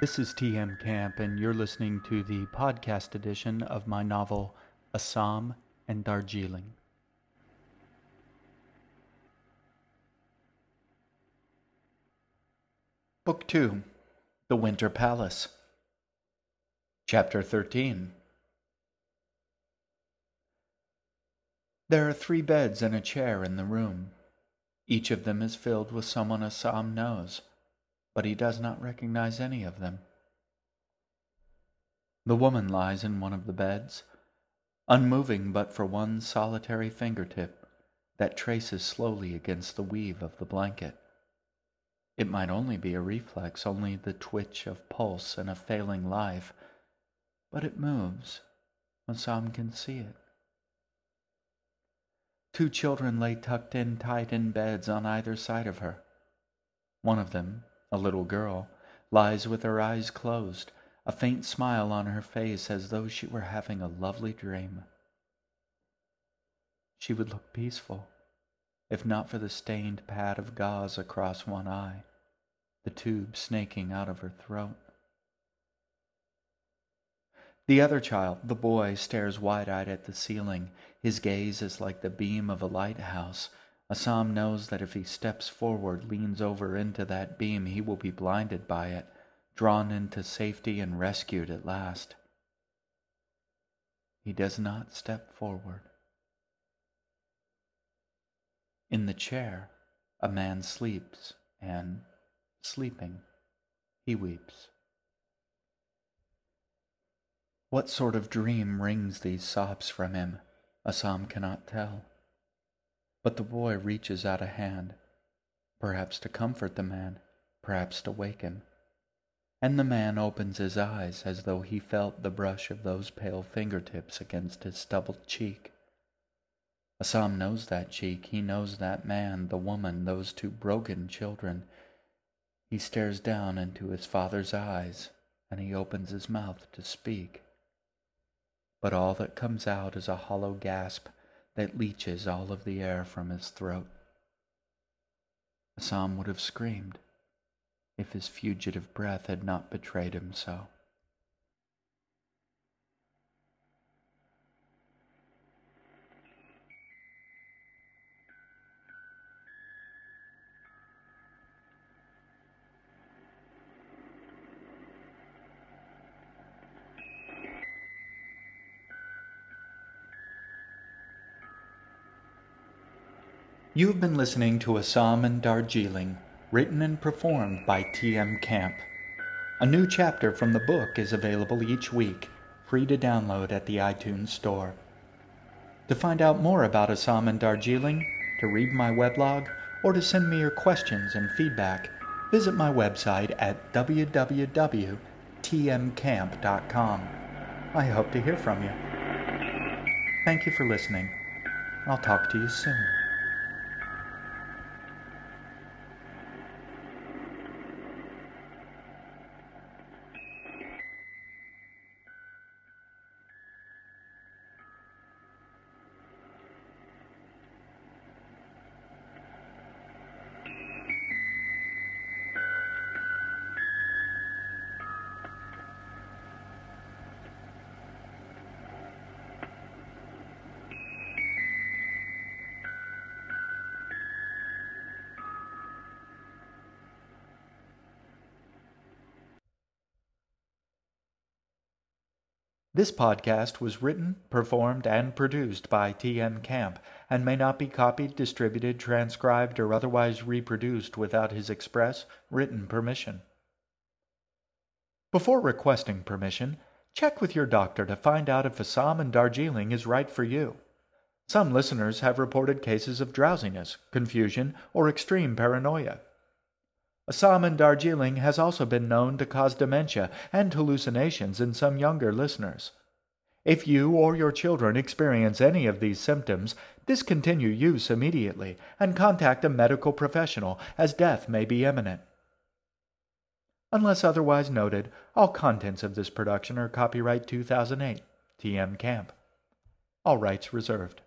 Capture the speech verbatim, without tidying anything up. This is T M. Camp, and you're listening to the podcast edition of my novel, Assam and Darjeeling. Book two, The Winter Palace. Chapter thirteen. There are three beds and a chair in the room. Each of them is filled with someone Assam knows, but he does not recognize any of them. The woman lies in one of the beds, unmoving but for one solitary fingertip that traces slowly against the weave of the blanket. It might only be a reflex, only the twitch of pulse in a failing life, but it moves. Assam can see it. Two children lay tucked in tight in beds on either side of her. One of them, a little girl, lies with her eyes closed, a faint smile on her face as though she were having a lovely dream. She would look peaceful, if not for the stained pad of gauze across one eye, the tube snaking out of her throat. The other child, the boy, stares wide-eyed at the ceiling. His gaze is like the beam of a lighthouse. Assam knows that if he steps forward, leans over into that beam, he will be blinded by it, drawn into safety and rescued at last. He does not step forward. In the chair, a man sleeps, and, sleeping, he weeps. What sort of dream wrings these sobs from him, Assam cannot tell. But the boy reaches out a hand, perhaps to comfort the man, perhaps to wake him. And the man opens his eyes as though he felt the brush of those pale fingertips against his stubbled cheek. Assam knows that cheek, he knows that man, the woman, those two broken children. He stares down into his father's eyes, and he opens his mouth to speak. But all that comes out is a hollow gasp that leeches all of the air from his throat. Assam would have screamed if his fugitive breath had not betrayed him so. You've been listening to Assam and Darjeeling, written and performed by T M. Camp. A new chapter from the book is available each week, free to download at the iTunes Store. To find out more about Assam and Darjeeling, to read my weblog, or to send me your questions and feedback, visit my website at w w w dot t m camp dot com. I hope to hear from you. Thank you for listening. I'll talk to you soon. This podcast was written, performed, and produced by T M. Camp, and may not be copied, distributed, transcribed, or otherwise reproduced without his express written permission. Before requesting permission, check with your doctor to find out if Assam and Darjeeling is right for you. Some listeners have reported cases of drowsiness, confusion, or extreme paranoia. Assam and Darjeeling has also been known to cause dementia and hallucinations in some younger listeners. If you or your children experience any of these symptoms, discontinue use immediately and contact a medical professional, as death may be imminent. Unless otherwise noted, all contents of this production are copyright two thousand eight, T M. Camp. All rights reserved.